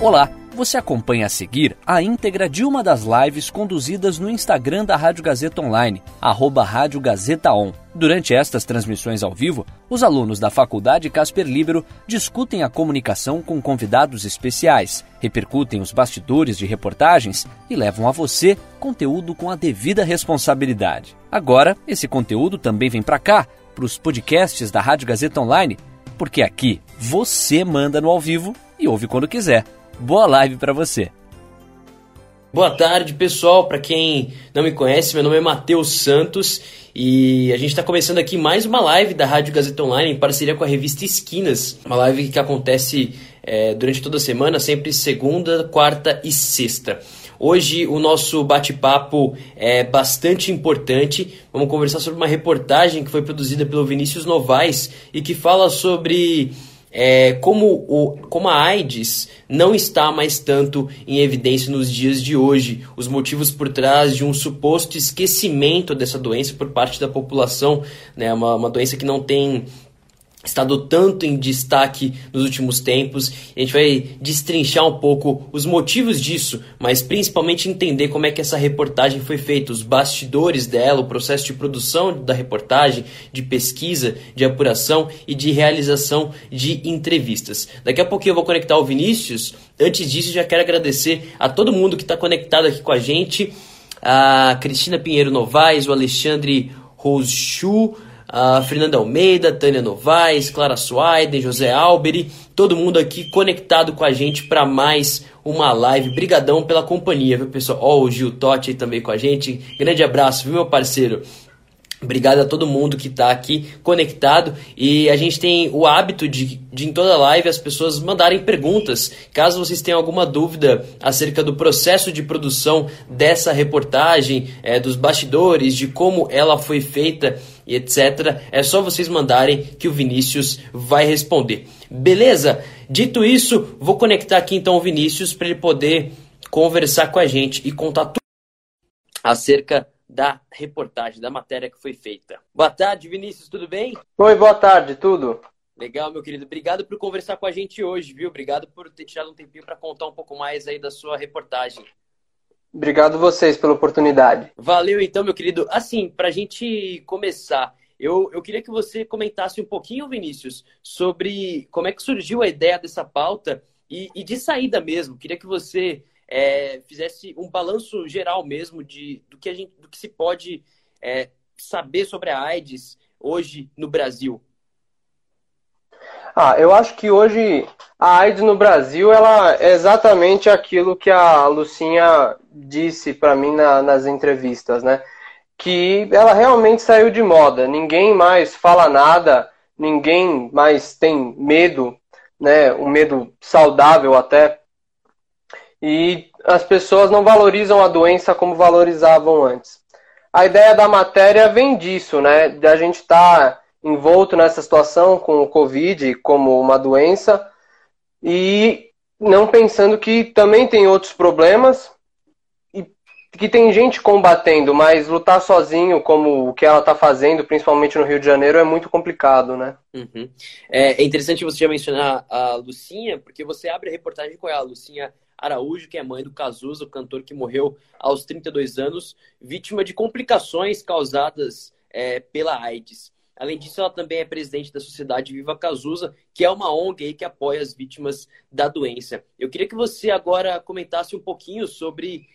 Olá, você acompanha a seguir a íntegra de uma das lives conduzidas no Instagram da Rádio Gazeta Online, @Rádio Gazeta On. Durante estas transmissões ao vivo, os alunos da Faculdade Casper Líbero discutem a comunicação com convidados especiais, repercutem os bastidores de reportagens e levam a você conteúdo com a devida responsabilidade. Agora, esse conteúdo também vem para cá, para os podcasts da Rádio Gazeta Online, porque aqui você manda no ao vivo e ouve quando quiser. Boa live para você! Boa tarde, pessoal. Para quem não me conhece, meu nome é Matheus Santos e a gente está começando aqui mais uma live da Rádio Gazeta Online em parceria com a Revista Esquinas. Uma live que acontece durante toda a semana, sempre segunda, quarta e sexta. Hoje o nosso bate-papo é bastante importante. Vamos conversar sobre uma reportagem que foi produzida pelo Vinícius Novaes e que fala sobre... como a AIDS não está mais tanto em evidência nos dias de hoje, os motivos por trás de um suposto esquecimento dessa doença por parte da população, né? Uma doença que não tem estado tanto em destaque nos últimos tempos. A gente vai destrinchar um pouco os motivos disso, mas principalmente entender como é que essa reportagem foi feita, os bastidores dela, o processo de produção da reportagem, de pesquisa, de apuração e de realização de entrevistas. Daqui a pouquinho eu vou conectar o Vinícius. Antes disso, já quero agradecer a todo mundo que está conectado aqui com a gente, a Cristina Pinheiro Novaes, o Alexandre Rochu, a Fernanda Almeida, Tânia Novaes, Clara Suaiden, José Alberi, todo mundo aqui conectado com a gente para mais uma live. Brigadão pela companhia, viu, pessoal? Ó, o Gil Totti aí também com a gente. Grande abraço, viu, meu parceiro? Obrigado a todo mundo que está aqui conectado, e a gente tem o hábito de em toda live as pessoas mandarem perguntas. Caso vocês tenham alguma dúvida acerca do processo de produção dessa reportagem, dos bastidores, de como ela foi feita e etc, é só vocês mandarem que o Vinícius vai responder. Beleza? Dito isso, vou conectar aqui então o Vinícius para ele poder conversar com a gente e contar tudo acerca da reportagem, da matéria que foi feita. Boa tarde, Vinícius, tudo bem? Oi, boa tarde, tudo. Legal, meu querido. Obrigado por conversar com a gente hoje, viu? Obrigado por ter tirado um tempinho para contar um pouco mais aí da sua reportagem. Obrigado vocês pela oportunidade. Valeu, então, meu querido. Assim, para a gente começar, eu queria que você comentasse um pouquinho, Vinícius, sobre como é que surgiu a ideia dessa pauta e de saída mesmo. Queria que você... fizesse um balanço geral mesmo do que se pode saber sobre a AIDS hoje no Brasil. Eu acho que hoje a AIDS no Brasil, ela é exatamente aquilo que a Lucinha disse para mim nas entrevistas, né? Que ela realmente saiu de moda, ninguém mais fala nada, ninguém mais tem medo, né? Um medo saudável até. E as pessoas não valorizam a doença como valorizavam antes. A ideia da matéria vem disso, né? De a gente estar envolto nessa situação com o Covid como uma doença e não pensando que também tem outros problemas e que tem gente combatendo, mas lutar sozinho como o que ela está fazendo, principalmente no Rio de Janeiro, é muito complicado, né? Uhum. É interessante você já mencionar a Lucinha, porque você abre a reportagem com ela, Lucinha Araújo, que é mãe do Cazuza, o cantor que morreu aos 32 anos, vítima de complicações causadas pela AIDS. Além disso, ela também é presidente da Sociedade Viva Cazuza, que é uma ONG aí que apoia as vítimas da doença. Eu queria que você agora comentasse um pouquinho sobre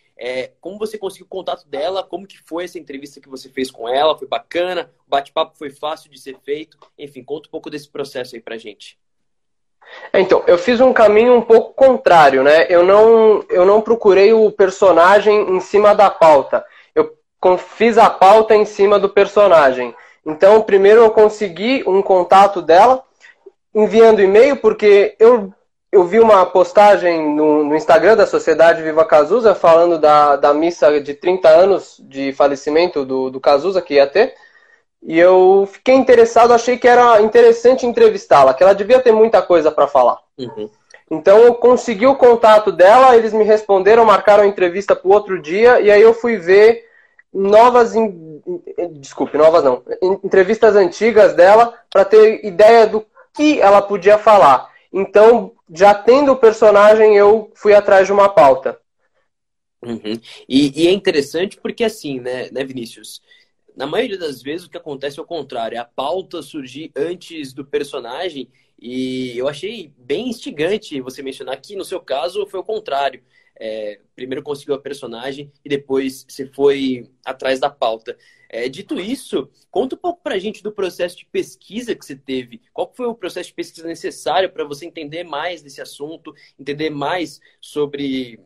como você conseguiu o contato dela, como que foi essa entrevista que você fez com ela, foi bacana, o bate-papo foi fácil de ser feito, enfim, conta um pouco desse processo aí pra gente. Então, eu fiz um caminho um pouco contrário, né? Eu não procurei o personagem em cima da pauta. Eu fiz a pauta em cima do personagem. Então, primeiro eu consegui um contato dela, enviando e-mail, porque eu vi uma postagem no Instagram da Sociedade Viva Cazuza, falando da missa de 30 anos de falecimento do Cazuza, que ia ter. E eu fiquei interessado, achei que era interessante entrevistá-la, que ela devia ter muita coisa para falar. Uhum. Então eu consegui o contato dela, eles me responderam, marcaram a entrevista para o outro dia, e aí eu fui ver entrevistas antigas dela para ter ideia do que ela podia falar. Então já tendo o personagem, eu fui atrás de uma pauta. Uhum. E é interessante porque assim, né, Vinícius? Na maioria das vezes o que acontece é o contrário. A pauta surgir antes do personagem, e eu achei bem instigante você mencionar que no seu caso foi o contrário. Primeiro conseguiu a personagem e depois você foi atrás da pauta. Dito isso, conta um pouco pra gente do processo de pesquisa que você teve. Qual foi o processo de pesquisa necessário para você entender mais desse assunto, entender mais sobre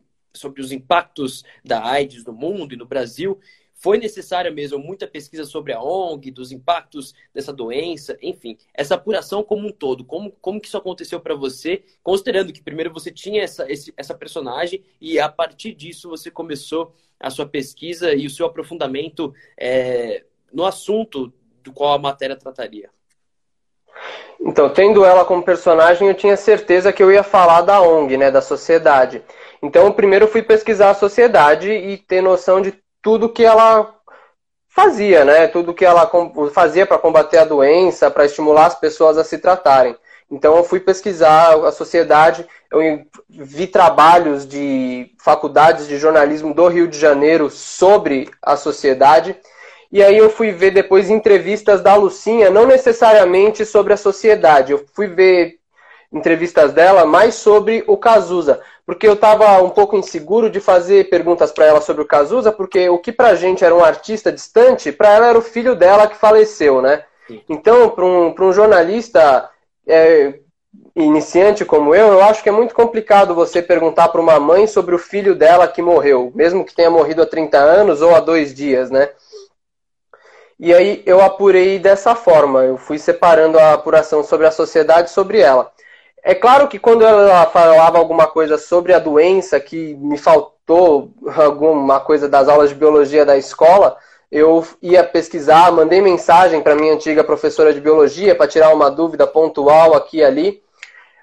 os impactos da AIDS no mundo e no Brasil? Foi necessária mesmo muita pesquisa sobre a ONG, dos impactos dessa doença, enfim, essa apuração como um todo. Como que isso aconteceu para você, considerando que primeiro você tinha essa personagem e a partir disso você começou a sua pesquisa e o seu aprofundamento no assunto do qual a matéria trataria? Então, tendo ela como personagem, eu tinha certeza que eu ia falar da ONG, né, da sociedade. Então, primeiro eu fui pesquisar a sociedade e ter noção de tudo que ela fazia, né? Tudo que ela fazia para combater a doença, para estimular as pessoas a se tratarem. Então eu fui pesquisar a sociedade, eu vi trabalhos de faculdades de jornalismo do Rio de Janeiro sobre a sociedade, e aí eu fui ver depois entrevistas da Lucinha, não necessariamente sobre a sociedade, eu fui ver entrevistas dela mais sobre o Cazuza, porque eu estava um pouco inseguro de fazer perguntas para ela sobre o Cazuza, porque o que pra gente era um artista distante, para ela era o filho dela que faleceu, né? Sim. Então, para um jornalista iniciante como eu acho que é muito complicado você perguntar para uma mãe sobre o filho dela que morreu, mesmo que tenha morrido há 30 anos ou há 2 dias, né? E aí eu apurei dessa forma, eu fui separando a apuração sobre a sociedade sobre ela. É claro que quando ela falava alguma coisa sobre a doença, que me faltou alguma coisa das aulas de biologia da escola, eu ia pesquisar, mandei mensagem para minha antiga professora de biologia para tirar uma dúvida pontual aqui e ali.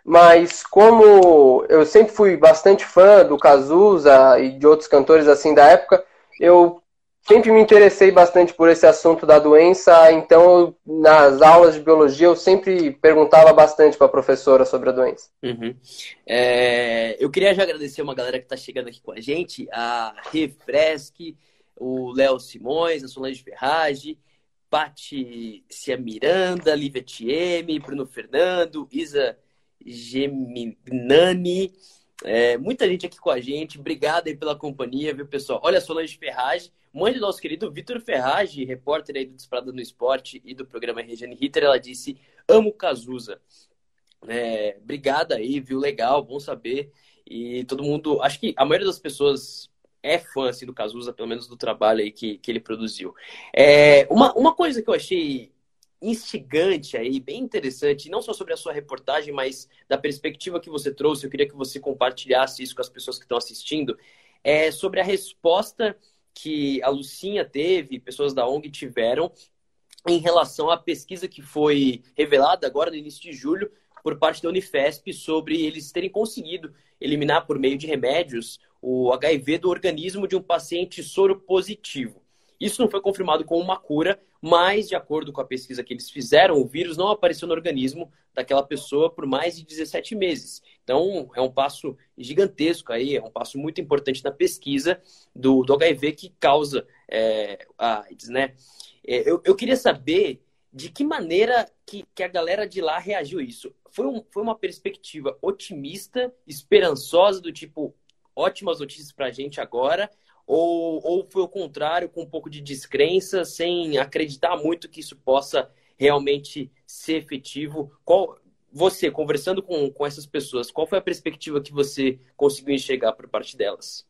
Mas como eu sempre fui bastante fã do Cazuza e de outros cantores assim da época, eu sempre me interessei bastante por esse assunto da doença, então nas aulas de biologia eu sempre perguntava bastante para a professora sobre a doença. Uhum. Eu queria já agradecer uma galera que está chegando aqui com a gente, a Refresque, o Léo Simões, a Solange Ferrage, Pati Cia Miranda, Lívia TM, Bruno Fernando, Isa Geminani, muita gente aqui com a gente, obrigado aí pela companhia, viu pessoal? Olha, Solange Ferrage, mãe do nosso querido Vitor Ferrage, repórter aí do Disparado no Esporte e do programa Regiane Ritter, ela disse, amo Cazuza. Obrigado aí, viu? Legal, bom saber. E todo mundo, acho que a maioria das pessoas é fã assim, do Cazuza, pelo menos do trabalho aí que ele produziu. Uma coisa que eu achei instigante aí, bem interessante, não só sobre a sua reportagem, mas da perspectiva que você trouxe, eu queria que você compartilhasse isso com as pessoas que estão assistindo, é sobre a resposta que a Lucinha teve, pessoas da ONG tiveram, em relação à pesquisa que foi revelada agora no início de julho por parte da Unifesp sobre eles terem conseguido eliminar por meio de remédios o HIV do organismo de um paciente soropositivo. Isso não foi confirmado com uma cura, mas, de acordo com a pesquisa que eles fizeram, o vírus não apareceu no organismo daquela pessoa por mais de 17 meses. Então, é um passo gigantesco aí, é um passo muito importante na pesquisa do HIV que causa a AIDS, né? Eu queria saber de que maneira que a galera de lá reagiu a isso. Foi uma perspectiva otimista, esperançosa, do tipo, ótimas notícias pra gente agora, ou foi o contrário, com um pouco de descrença, sem acreditar muito que isso possa realmente ser efetivo? Você, conversando com essas pessoas, qual foi a perspectiva que você conseguiu enxergar por parte delas?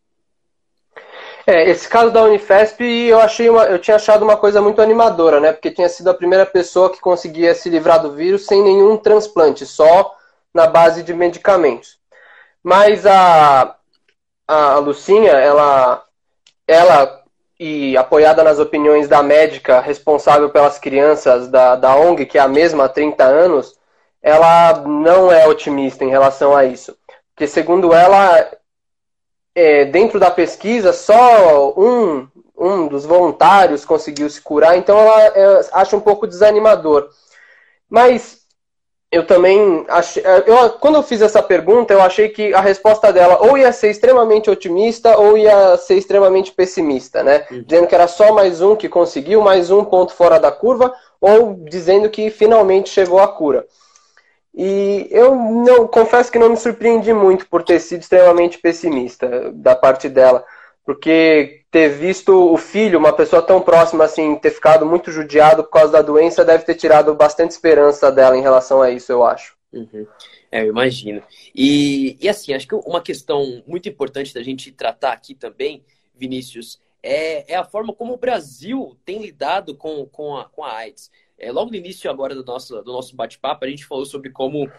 Esse caso da Unifesp, eu tinha achado uma coisa muito animadora, né? Porque tinha sido a primeira pessoa que conseguia se livrar do vírus sem nenhum transplante, só na base de medicamentos. Mas a Lucinha, ela e apoiada nas opiniões da médica responsável pelas crianças da ONG, que é a mesma há 30 anos, ela não é otimista em relação a isso. Porque, segundo ela, dentro da pesquisa, só um dos voluntários conseguiu se curar, então ela acha um pouco desanimador. Mas eu também achei, quando eu fiz essa pergunta, eu achei que a resposta dela ou ia ser extremamente otimista ou ia ser extremamente pessimista, né? Uhum. Dizendo que era só mais um que conseguiu, mais um ponto fora da curva, ou dizendo que finalmente chegou à cura. E eu não, confesso que não me surpreendi muito por ter sido extremamente pessimista da parte dela, porque ter visto o filho, uma pessoa tão próxima assim, ter ficado muito judiado por causa da doença, deve ter tirado bastante esperança dela em relação a isso, eu acho. Uhum. É, eu imagino. E assim, acho que uma questão muito importante da gente tratar aqui também, Vinícius, é a forma como o Brasil tem lidado com a AIDS. Logo no início agora do nosso bate-papo, a gente falou sobre como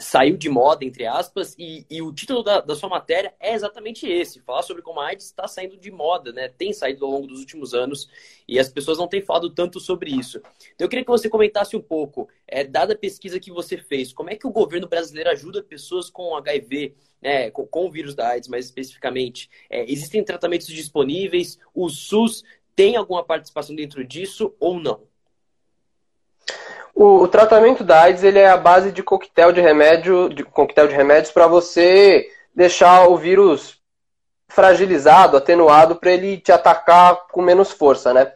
saiu de moda, entre aspas, e o título da sua matéria é exatamente esse, falar sobre como a AIDS está saindo de moda, né? Tem saído ao longo dos últimos anos e as pessoas não têm falado tanto sobre isso. Então eu queria que você comentasse um pouco, dada a pesquisa que você fez, como é que o governo brasileiro ajuda pessoas com HIV, né, com o vírus da AIDS mais especificamente? Existem tratamentos disponíveis? O SUS tem alguma participação dentro disso ou não? O tratamento da AIDS, ele é a base de coquetel de remédios para você deixar o vírus fragilizado, atenuado, para ele te atacar com menos força, né?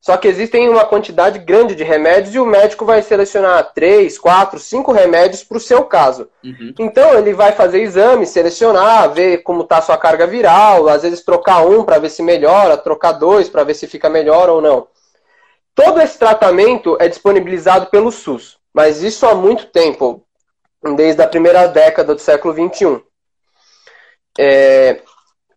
Só que existem uma quantidade grande de remédios e o médico vai selecionar 3, 4, 5 remédios para o seu caso. Uhum. Então ele vai fazer exames, selecionar, ver como está a sua carga viral, às vezes trocar um para ver se melhora, trocar 2 para ver se fica melhor ou não. Todo esse tratamento é disponibilizado pelo SUS, mas isso há muito tempo, desde a primeira década do século XXI.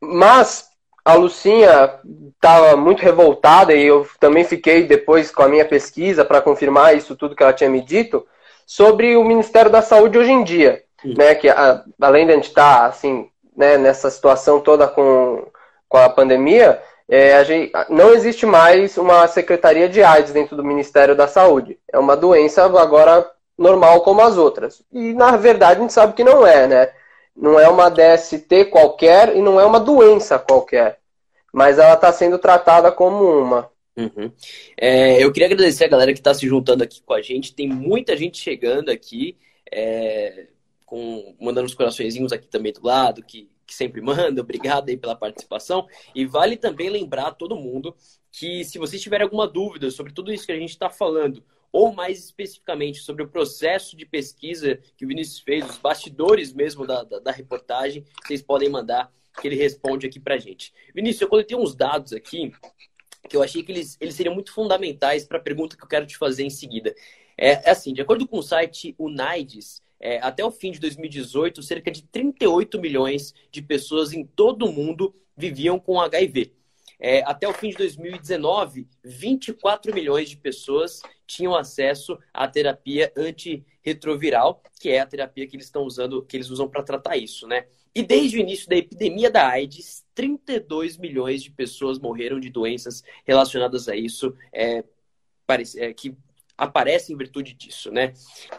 Mas a Lucinha estava muito revoltada, e eu também fiquei depois com a minha pesquisa para confirmar isso tudo que ela tinha me dito, sobre o Ministério da Saúde hoje em dia, né, que além de a gente estar assim, né, nessa situação toda com a pandemia... não existe mais uma Secretaria de AIDS dentro do Ministério da Saúde. É uma doença agora normal como as outras. E, na verdade, a gente sabe que não é, né? Não é uma DST qualquer e não é uma doença qualquer. Mas ela está sendo tratada como uma. Uhum. Eu queria agradecer a galera que está se juntando aqui com a gente. Tem muita gente chegando aqui, mandando os coraçõezinhos aqui também do lado, que sempre manda, obrigado aí pela participação. E vale também lembrar a todo mundo que se vocês tiverem alguma dúvida sobre tudo isso que a gente está falando, ou mais especificamente sobre o processo de pesquisa que o Vinícius fez, os bastidores mesmo da reportagem, vocês podem mandar que ele responde aqui pra gente. Vinícius, eu coletei uns dados aqui que eu achei que eles seriam muito fundamentais para a pergunta que eu quero te fazer em seguida. É assim, de acordo com o site Unides, até o fim de 2018, cerca de 38 milhões de pessoas em todo o mundo viviam com HIV. Até o fim de 2019, 24 milhões de pessoas tinham acesso à terapia antirretroviral, que é a terapia que eles estão usando, que eles usam para tratar isso, né? E desde o início da epidemia da AIDS, 32 milhões de pessoas morreram de doenças relacionadas a isso, que aparece em virtude disso, né?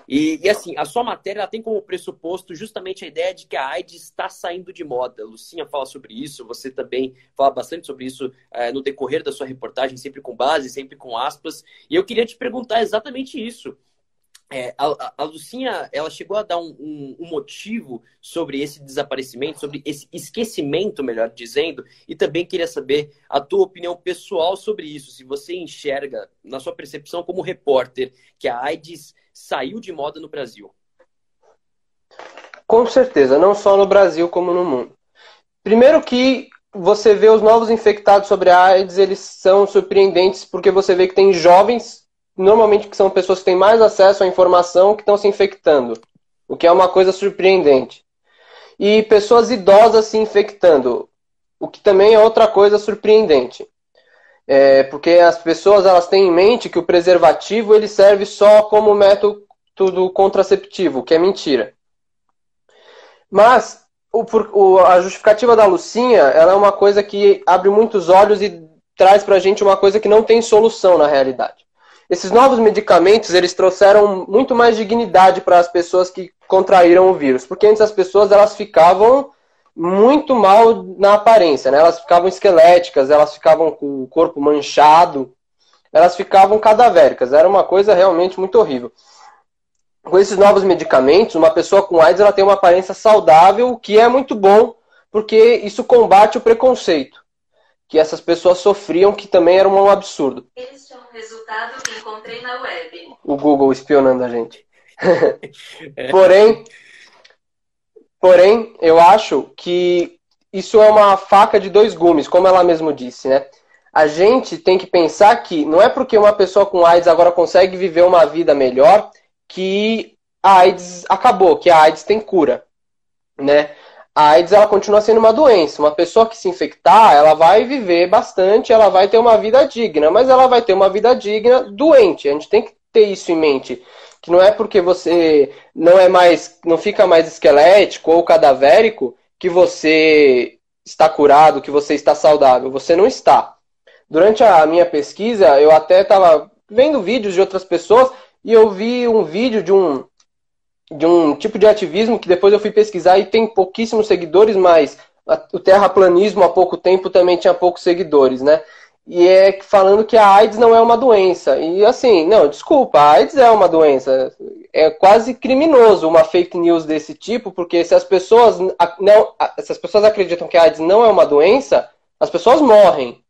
E assim, a sua matéria ela tem como pressuposto justamente a ideia de que a AIDS está saindo de moda. A Lucinha fala sobre isso, você também fala bastante sobre isso no decorrer da sua reportagem, sempre com base, sempre com aspas. E eu queria te perguntar exatamente isso. A Lucinha, ela chegou a dar um motivo sobre esse desaparecimento, sobre esse esquecimento, melhor dizendo, e também queria saber a tua opinião pessoal sobre isso, se você enxerga, na sua percepção como repórter, que a AIDS saiu de moda no Brasil. Com certeza, não só no Brasil como no mundo. Primeiro que você vê os novos infectados sobre a AIDS, eles são surpreendentes porque você vê que tem jovens, normalmente que são pessoas que têm mais acesso à informação, que estão se infectando, o que é uma coisa surpreendente. E pessoas idosas se infectando, o que também é outra coisa surpreendente. Porque as pessoas elas têm em mente que o preservativo ele serve só como método contraceptivo, que é mentira. Mas a justificativa da Lucinha ela é uma coisa que abre muitos olhos e traz pra gente uma coisa que não tem solução na realidade. Esses novos medicamentos, eles trouxeram muito mais dignidade para as pessoas que contraíram o vírus. Porque antes as pessoas, elas ficavam muito mal na aparência, né? Elas ficavam esqueléticas, elas ficavam com o corpo manchado, elas ficavam cadavéricas. Era uma coisa realmente muito horrível. com esses novos medicamentos, uma pessoa com AIDS ela tem uma aparência saudável, o que é muito bom, porque isso combate o preconceito que essas pessoas sofriam, que também era um absurdo. Este é um resultado que encontrei na web. O Google espionando a gente. Porém, eu acho que isso é uma faca de dois gumes, como ela mesmo disse, né? A gente tem que pensar que não é porque uma pessoa com AIDS agora consegue viver uma vida melhor que a AIDS acabou, que a AIDS tem cura, né? A AIDS ela continua sendo uma doença. Uma pessoa que se infectar, ela vai viver bastante, ela vai ter uma vida digna, mas ela vai ter uma vida digna doente. A gente tem que ter isso em mente, que não é porque você não fica mais esquelético ou cadavérico que você está curado, que você está saudável. Você não está. Durante a minha pesquisa, eu até estava vendo vídeos de outras pessoas e eu vi um vídeo de um tipo de ativismo que depois eu fui pesquisar e tem pouquíssimos seguidores, mas o terraplanismo há pouco tempo também tinha poucos seguidores, né? E é falando que a AIDS não é uma doença. E assim, não, desculpa, a AIDS é uma doença. É quase criminoso uma fake news desse tipo, porque se as pessoas acreditam que a AIDS não é uma doença, as pessoas morrem.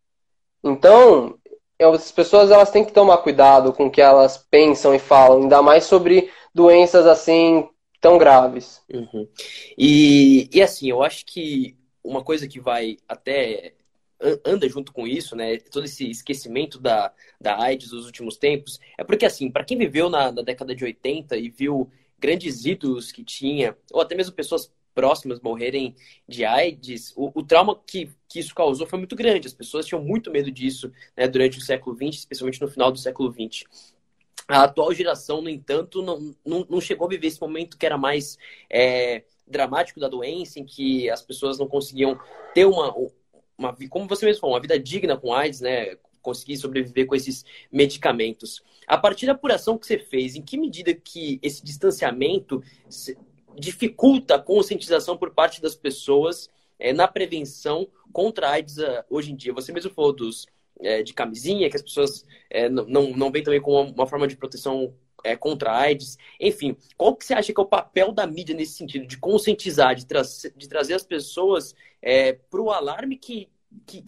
Então, as pessoas elas têm que tomar cuidado com o que elas pensam e falam, ainda mais sobre doenças assim tão graves. Uhum. E assim, eu acho que uma coisa que vai até anda junto com isso, né, todo esse esquecimento da AIDS dos últimos tempos, é porque assim, para quem viveu na década de 80 e viu grandes ídolos que tinha, ou até mesmo pessoas próximas morrerem de AIDS, o trauma que isso causou foi muito grande. As pessoas tinham muito medo disso, né, durante o século XX, especialmente no final do século XX. A atual geração, no entanto, não chegou a viver esse momento que era mais dramático da doença, em que as pessoas não conseguiam ter uma como você mesmo falou, uma vida digna com AIDS, né, conseguir sobreviver com esses medicamentos. A partir da apuração que você fez, em que medida que esse distanciamento dificulta a conscientização por parte das pessoas na prevenção contra a AIDS hoje em dia? Você mesmo falou de camisinha, que as pessoas não veem também como uma forma de proteção contra a AIDS. Enfim, qual que você acha que é o papel da mídia nesse sentido, de conscientizar, de trazer as pessoas para o alarme que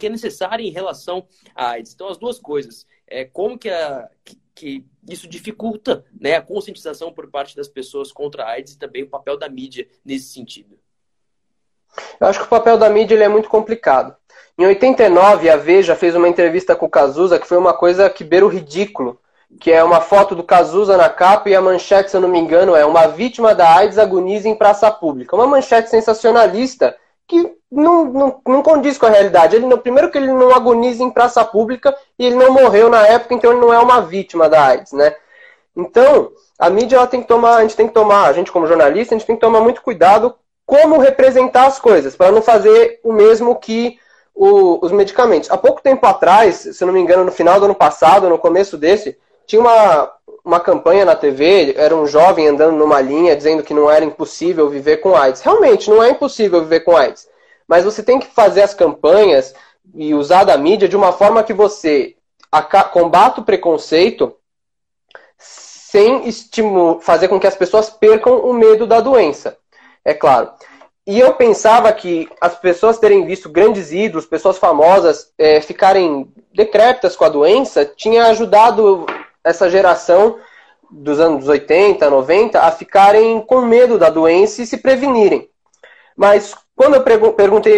é necessário em relação à AIDS? Então, as duas coisas. Como que isso dificulta, né, a conscientização por parte das pessoas contra a AIDS e também o papel da mídia nesse sentido? Eu acho que o papel da mídia ele é muito complicado. Em 89, a Veja fez uma entrevista com o Cazuza que foi uma coisa que beira o ridículo, que é uma foto do Cazuza na capa e a manchete, se eu não me engano, é "Uma vítima da AIDS agoniza em praça pública". Uma manchete sensacionalista que não condiz com a realidade. Primeiro que ele não agoniza em praça pública e ele não morreu na época, então ele não é uma vítima da AIDS, né? Então, a mídia ela tem que tomar, a gente como jornalista, a gente tem que tomar muito cuidado como representar as coisas, para não fazer o mesmo que os medicamentos. Há pouco tempo atrás, se não me engano, no final do ano passado, no começo desse, tinha uma campanha na TV, era um jovem andando numa linha, dizendo que não era impossível viver com AIDS. Realmente, não é impossível viver com AIDS. Mas você tem que fazer as campanhas e usar da mídia de uma forma que você combata o preconceito sem fazer com que as pessoas percam o medo da doença. É claro. E eu pensava que as pessoas terem visto grandes ídolos, pessoas famosas, ficarem decrépitas com a doença, tinha ajudado essa geração dos anos 80, 90, a ficarem com medo da doença e se prevenirem. Mas quando eu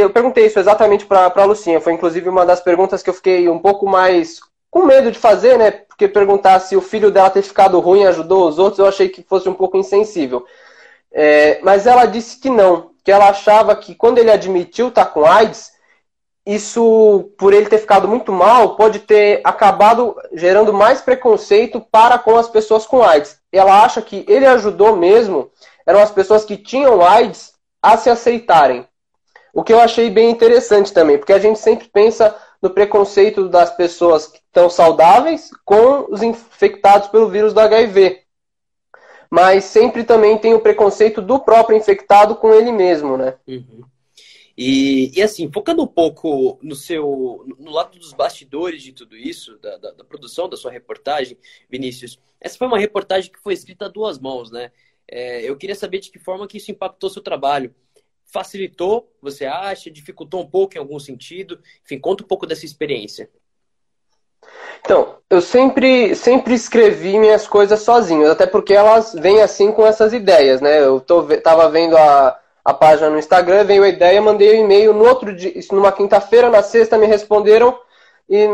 perguntei isso exatamente para a Lucinha, foi inclusive uma das perguntas que eu fiquei um pouco mais com medo de fazer, né? Porque perguntar se o filho dela ter ficado ruim ajudou os outros, eu achei que fosse um pouco insensível. Mas ela disse que não, que ela achava que quando ele admitiu estar com AIDS, isso, por ele ter ficado muito mal, pode ter acabado gerando mais preconceito para com as pessoas com AIDS. Ela acha que ele ajudou mesmo, eram as pessoas que tinham AIDS a se aceitarem. O que eu achei bem interessante também, porque a gente sempre pensa no preconceito das pessoas que estão saudáveis com os infectados pelo vírus do HIV. Mas sempre também tem o preconceito do próprio infectado com ele mesmo, né? Uhum. E assim, focando um pouco no lado dos bastidores de tudo isso, da produção da sua reportagem, Vinícius, essa foi uma reportagem que foi escrita a duas mãos, né? Eu queria saber de que forma que isso impactou seu trabalho. Facilitou, você acha? Dificultou um pouco em algum sentido? Enfim, conta um pouco dessa experiência. Então, eu sempre escrevi minhas coisas sozinho, até porque elas vêm assim com essas ideias, né? Eu tava vendo a página no Instagram, veio a ideia, mandei um e-mail no outro dia, isso numa quinta-feira, na sexta me responderam e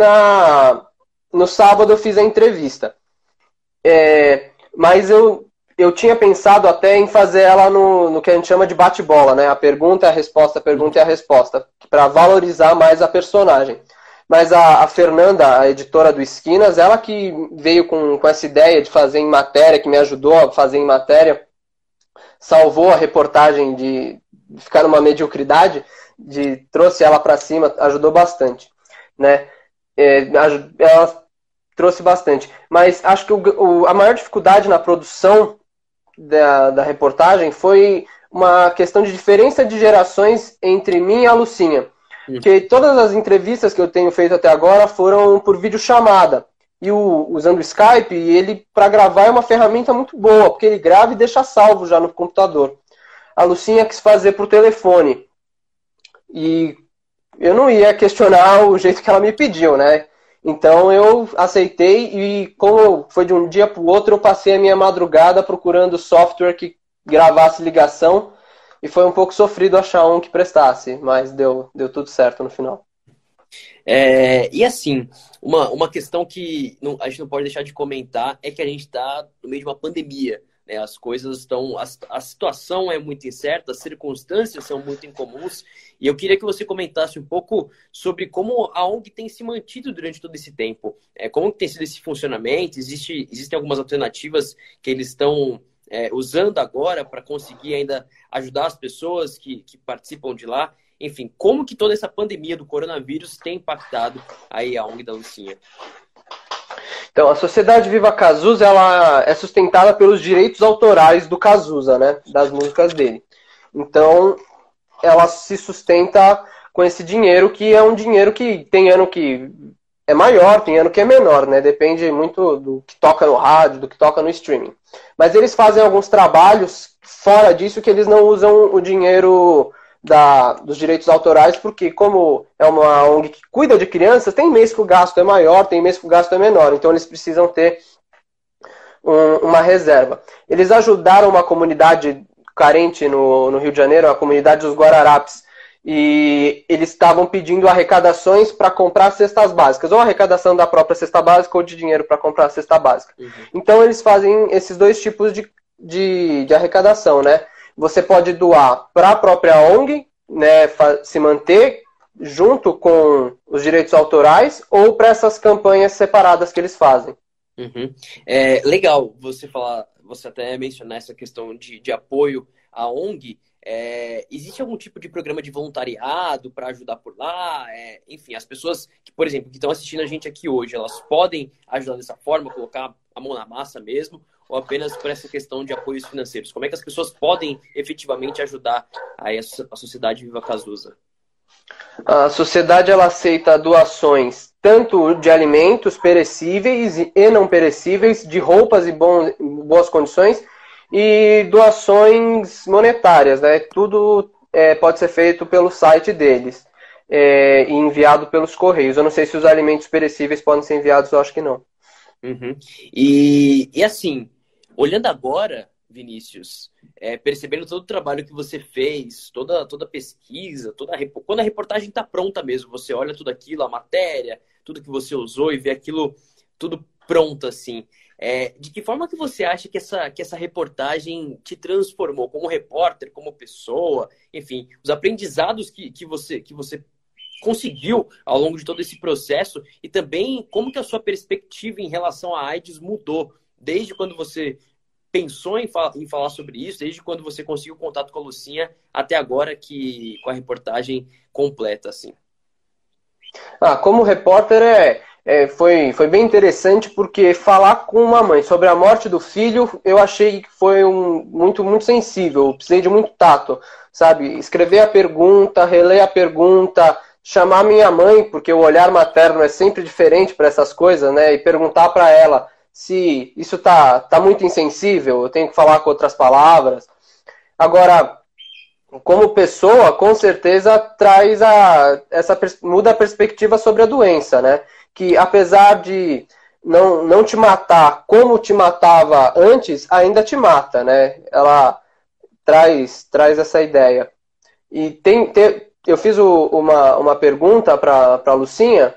no sábado eu fiz a entrevista. Mas eu tinha pensado até em fazer ela no que a gente chama de bate-bola, né? A pergunta e a resposta, a pergunta e a resposta, para valorizar mais a personagem. Mas a Fernanda, a editora do Esquinas, ela que veio com essa ideia de fazer em matéria, que me ajudou a fazer em matéria, salvou a reportagem de ficar numa mediocridade, trouxe ela para cima, ajudou bastante, né? Ela trouxe bastante. Mas acho que a maior dificuldade na produção da reportagem foi uma questão de diferença de gerações entre mim e a Lucinha. Porque todas as entrevistas que eu tenho feito até agora foram por videochamada. E usando o Skype, ele para gravar é uma ferramenta muito boa, porque ele grava e deixa salvo já no computador. A Lucinha quis fazer por telefone. E eu não ia questionar o jeito que ela me pediu, né? Então eu aceitei e como foi de um dia para o outro, eu passei a minha madrugada procurando software que gravasse ligação. E foi um pouco sofrido achar um que prestasse, mas deu tudo certo no final. E assim, uma questão que a gente não pode deixar de comentar é que a gente está no meio de uma pandemia, né? As coisas estão... A situação é muito incerta, as circunstâncias são muito incomuns. E eu queria que você comentasse um pouco sobre como a ONG tem se mantido durante todo esse tempo. Como tem sido esse funcionamento? Existem algumas alternativas que eles estão... usando agora para conseguir ainda ajudar as pessoas que participam de lá. Enfim, como que toda essa pandemia do coronavírus tem impactado aí a ONG da Lucinha? Então, a Sociedade Viva Cazuza, ela é sustentada pelos direitos autorais do Cazuza, né? Das músicas dele. Então, ela se sustenta com esse dinheiro, que é um dinheiro que tem ano que é maior, tem ano que é menor, né? Depende muito do que toca no rádio, do que toca no streaming. Mas eles fazem alguns trabalhos fora disso que eles não usam o dinheiro dos direitos autorais, porque como é uma ONG que cuida de crianças, tem mês que o gasto é maior, tem mês que o gasto é menor. Então eles precisam ter uma reserva. Eles ajudaram uma comunidade carente no Rio de Janeiro, a comunidade dos Guararapes, e eles estavam pedindo arrecadações para comprar cestas básicas, ou arrecadação da própria cesta básica, ou de dinheiro para comprar a cesta básica. Uhum. Então eles fazem esses dois tipos de arrecadação, né? Você pode doar para a própria ONG, né, se manter junto com os direitos autorais, ou para essas campanhas separadas que eles fazem. Uhum. Legal você até mencionar essa questão de apoio à ONG. Existe algum tipo de programa de voluntariado para ajudar por lá? Enfim, as pessoas que, por exemplo, que estão assistindo a gente aqui hoje, elas podem ajudar dessa forma, colocar a mão na massa mesmo, ou apenas por essa questão de apoios financeiros? Como é que as pessoas podem efetivamente ajudar a Sociedade Viva Cazuza? A sociedade, ela aceita doações tanto de alimentos perecíveis e não perecíveis, de roupas e boas condições, e doações monetárias, né? Tudo pode ser feito pelo site deles e enviado pelos correios. Eu não sei se os alimentos perecíveis podem ser enviados, eu acho que não. Uhum. E assim, olhando agora, Vinícius, percebendo todo o trabalho que você fez, toda a pesquisa, quando a reportagem está pronta mesmo, você olha tudo aquilo, a matéria, tudo que você usou e vê aquilo tudo pronto assim. De que forma que você acha que essa reportagem te transformou como repórter, como pessoa, enfim, os aprendizados que você conseguiu ao longo de todo esse processo e também como que a sua perspectiva em relação à AIDS mudou desde quando você pensou em falar sobre isso, desde quando você conseguiu contato com a Lucinha até agora com a reportagem completa, assim? Como repórter foi bem interessante, porque falar com uma mãe sobre a morte do filho, eu achei que foi muito sensível, eu precisei de muito tato, sabe? Escrever a pergunta, reler a pergunta, chamar minha mãe, porque o olhar materno é sempre diferente para essas coisas, né? E perguntar para ela se isso tá muito insensível, eu tenho que falar com outras palavras. Agora, como pessoa, com certeza traz muda a perspectiva sobre a doença, né? Que apesar de não te matar como te matava antes, ainda te mata, né? Ela traz essa ideia. E eu fiz uma pergunta para a Lucinha,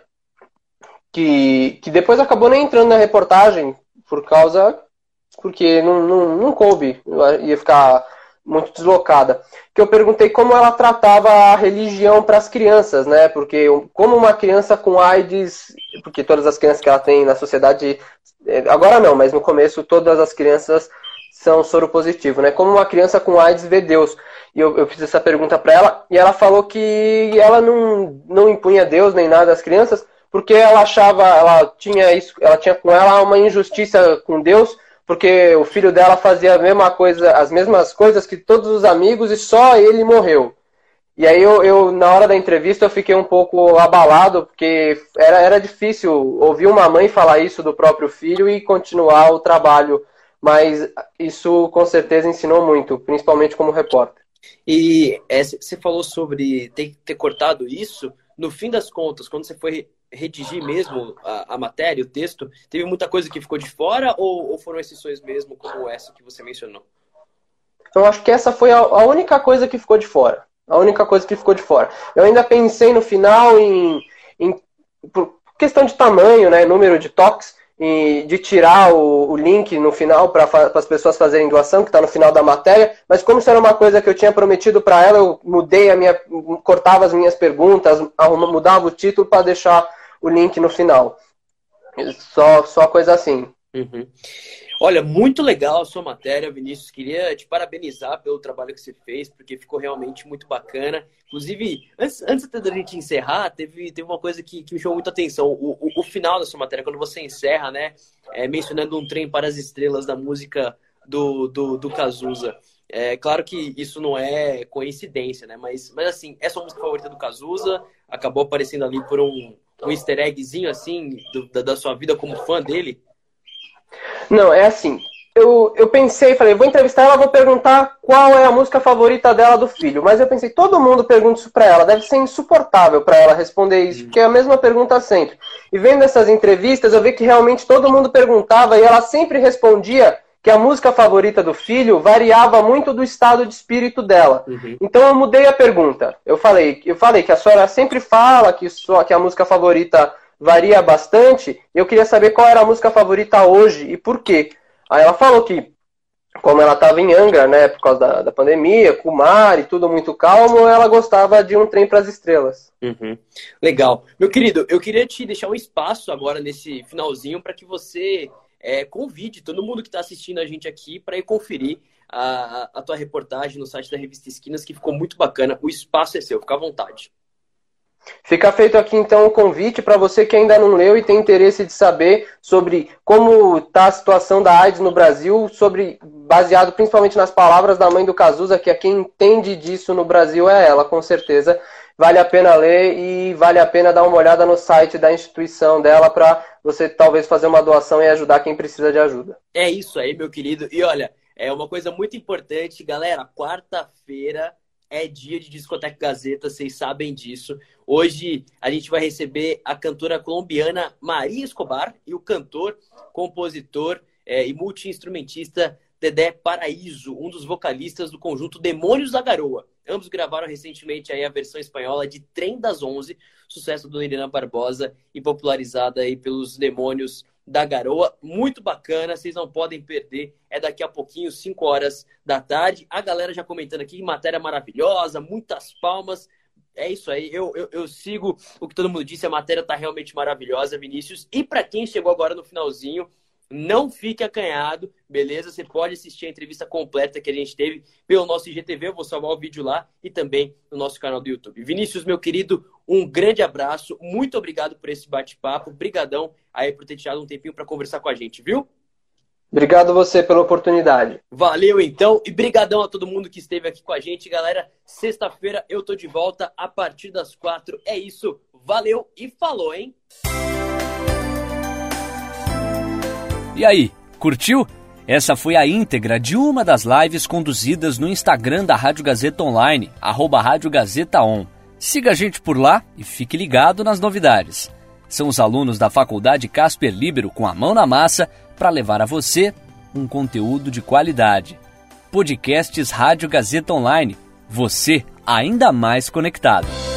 que depois acabou nem entrando na reportagem, porque não coube, ia ficar muito deslocada, que eu perguntei como ela tratava a religião para as crianças, né? Porque como uma criança com AIDS, porque todas as crianças que ela tem na sociedade, agora não, mas no começo todas as crianças são soropositivo, né? Como uma criança com AIDS vê Deus. E eu fiz essa pergunta para ela, e ela falou que ela não impunha Deus nem nada às crianças, porque ela achava, ela tinha com ela uma injustiça com Deus, porque o filho dela fazia as mesmas coisas que todos os amigos e só ele morreu. E aí eu na hora da entrevista eu fiquei um pouco abalado, porque era difícil ouvir uma mãe falar isso do próprio filho e continuar o trabalho, mas isso com certeza ensinou muito, principalmente como repórter. E você falou sobre ter cortado isso. No fim das contas, quando você foi redigir mesmo a matéria, o texto, teve muita coisa que ficou de fora, ou foram exceções mesmo, como essa que você mencionou? Então, acho que essa foi a única coisa que ficou de fora. A única coisa que ficou de fora. Eu ainda pensei no final por questão de tamanho, né, número de toques, e de tirar o link no final para as pessoas fazerem doação, que está no final da matéria, mas como isso era uma coisa que eu tinha prometido para ela, eu mudei cortava as minhas perguntas, mudava o título para deixar o link no final. Só coisa assim. Uhum. Olha, muito legal a sua matéria, Vinícius. Queria te parabenizar pelo trabalho que você fez, porque ficou realmente muito bacana. Inclusive, antes da gente encerrar, teve uma coisa que me chamou muita atenção. O final da sua matéria, quando você encerra, né? Mencionando um trem para as estrelas da música do Cazuza. É claro que isso não é coincidência, né? Mas assim, essa é a música favorita do Cazuza, acabou aparecendo ali por um easter eggzinho, assim, da sua vida como fã dele. Não, é assim, eu pensei, falei, vou entrevistar ela, vou perguntar qual é a música favorita dela do filho. Mas eu pensei, todo mundo pergunta isso pra ela, deve ser insuportável pra ela responder isso, porque é a mesma pergunta sempre. E vendo essas entrevistas, eu vi que realmente todo mundo perguntava e ela sempre respondia que a música favorita do filho variava muito do estado de espírito dela. Uhum. Então eu mudei a pergunta. Eu falei que a senhora sempre fala que a música favorita varia bastante, e eu queria saber qual era a música favorita hoje e por quê. Aí ela falou que, como ela estava em Angra, né, por causa da pandemia, com o mar e tudo muito calmo, ela gostava de Um Trem para as Estrelas. Uhum. Legal. Meu querido, eu queria te deixar um espaço agora nesse finalzinho para que você convide todo mundo que está assistindo a gente aqui para ir conferir a tua reportagem no site da Revista Esquinas, que ficou muito bacana. O espaço é seu, fica à vontade. Fica feito aqui então o convite para você que ainda não leu e tem interesse de saber sobre como está a situação da AIDS no Brasil, baseado principalmente nas palavras da mãe do Cazuza, que é quem entende disso no Brasil é ela, com certeza. Vale a pena ler e vale a pena dar uma olhada no site da instituição dela para você talvez fazer uma doação e ajudar quem precisa de ajuda. É isso aí, meu querido. E olha, é uma coisa muito importante, galera, quarta-feira é dia de Discoteca Gazeta, vocês sabem disso. Hoje a gente vai receber a cantora colombiana Maria Escobar e o cantor, compositor e multi-instrumentista Dedé Paraíso, um dos vocalistas do conjunto Demônios da Garoa. Ambos gravaram recentemente aí a versão espanhola de Trem das 11, sucesso do Helena Barbosa e popularizada aí pelos Demônios da Garoa. Muito bacana, vocês não podem perder, é daqui a pouquinho, 5 horas da tarde. A galera já comentando aqui, matéria maravilhosa, muitas palmas. É isso aí, eu sigo o que todo mundo disse, a matéria tá realmente maravilhosa, Vinícius. E para quem chegou agora no finalzinho, Não fique acanhado, beleza? Você pode assistir a entrevista completa que a gente teve pelo nosso IGTV, eu vou salvar o vídeo lá e também no nosso canal do YouTube. Vinícius, meu querido, um grande abraço, muito obrigado por esse bate-papo, brigadão aí por ter tirado um tempinho para conversar com a gente, viu? Obrigado você pela oportunidade. Valeu, então, e brigadão a todo mundo que esteve aqui com a gente, galera. Sexta-feira eu tô de volta a partir das 4, é isso, valeu e falou, hein? E aí, curtiu? Essa foi a íntegra de uma das lives conduzidas no Instagram da Rádio Gazeta Online, @RádioGazetaOn. Siga a gente por lá e fique ligado nas novidades. São os alunos da Faculdade Casper Líbero com a mão na massa para levar a você um conteúdo de qualidade. Podcasts Rádio Gazeta Online, você ainda mais conectado.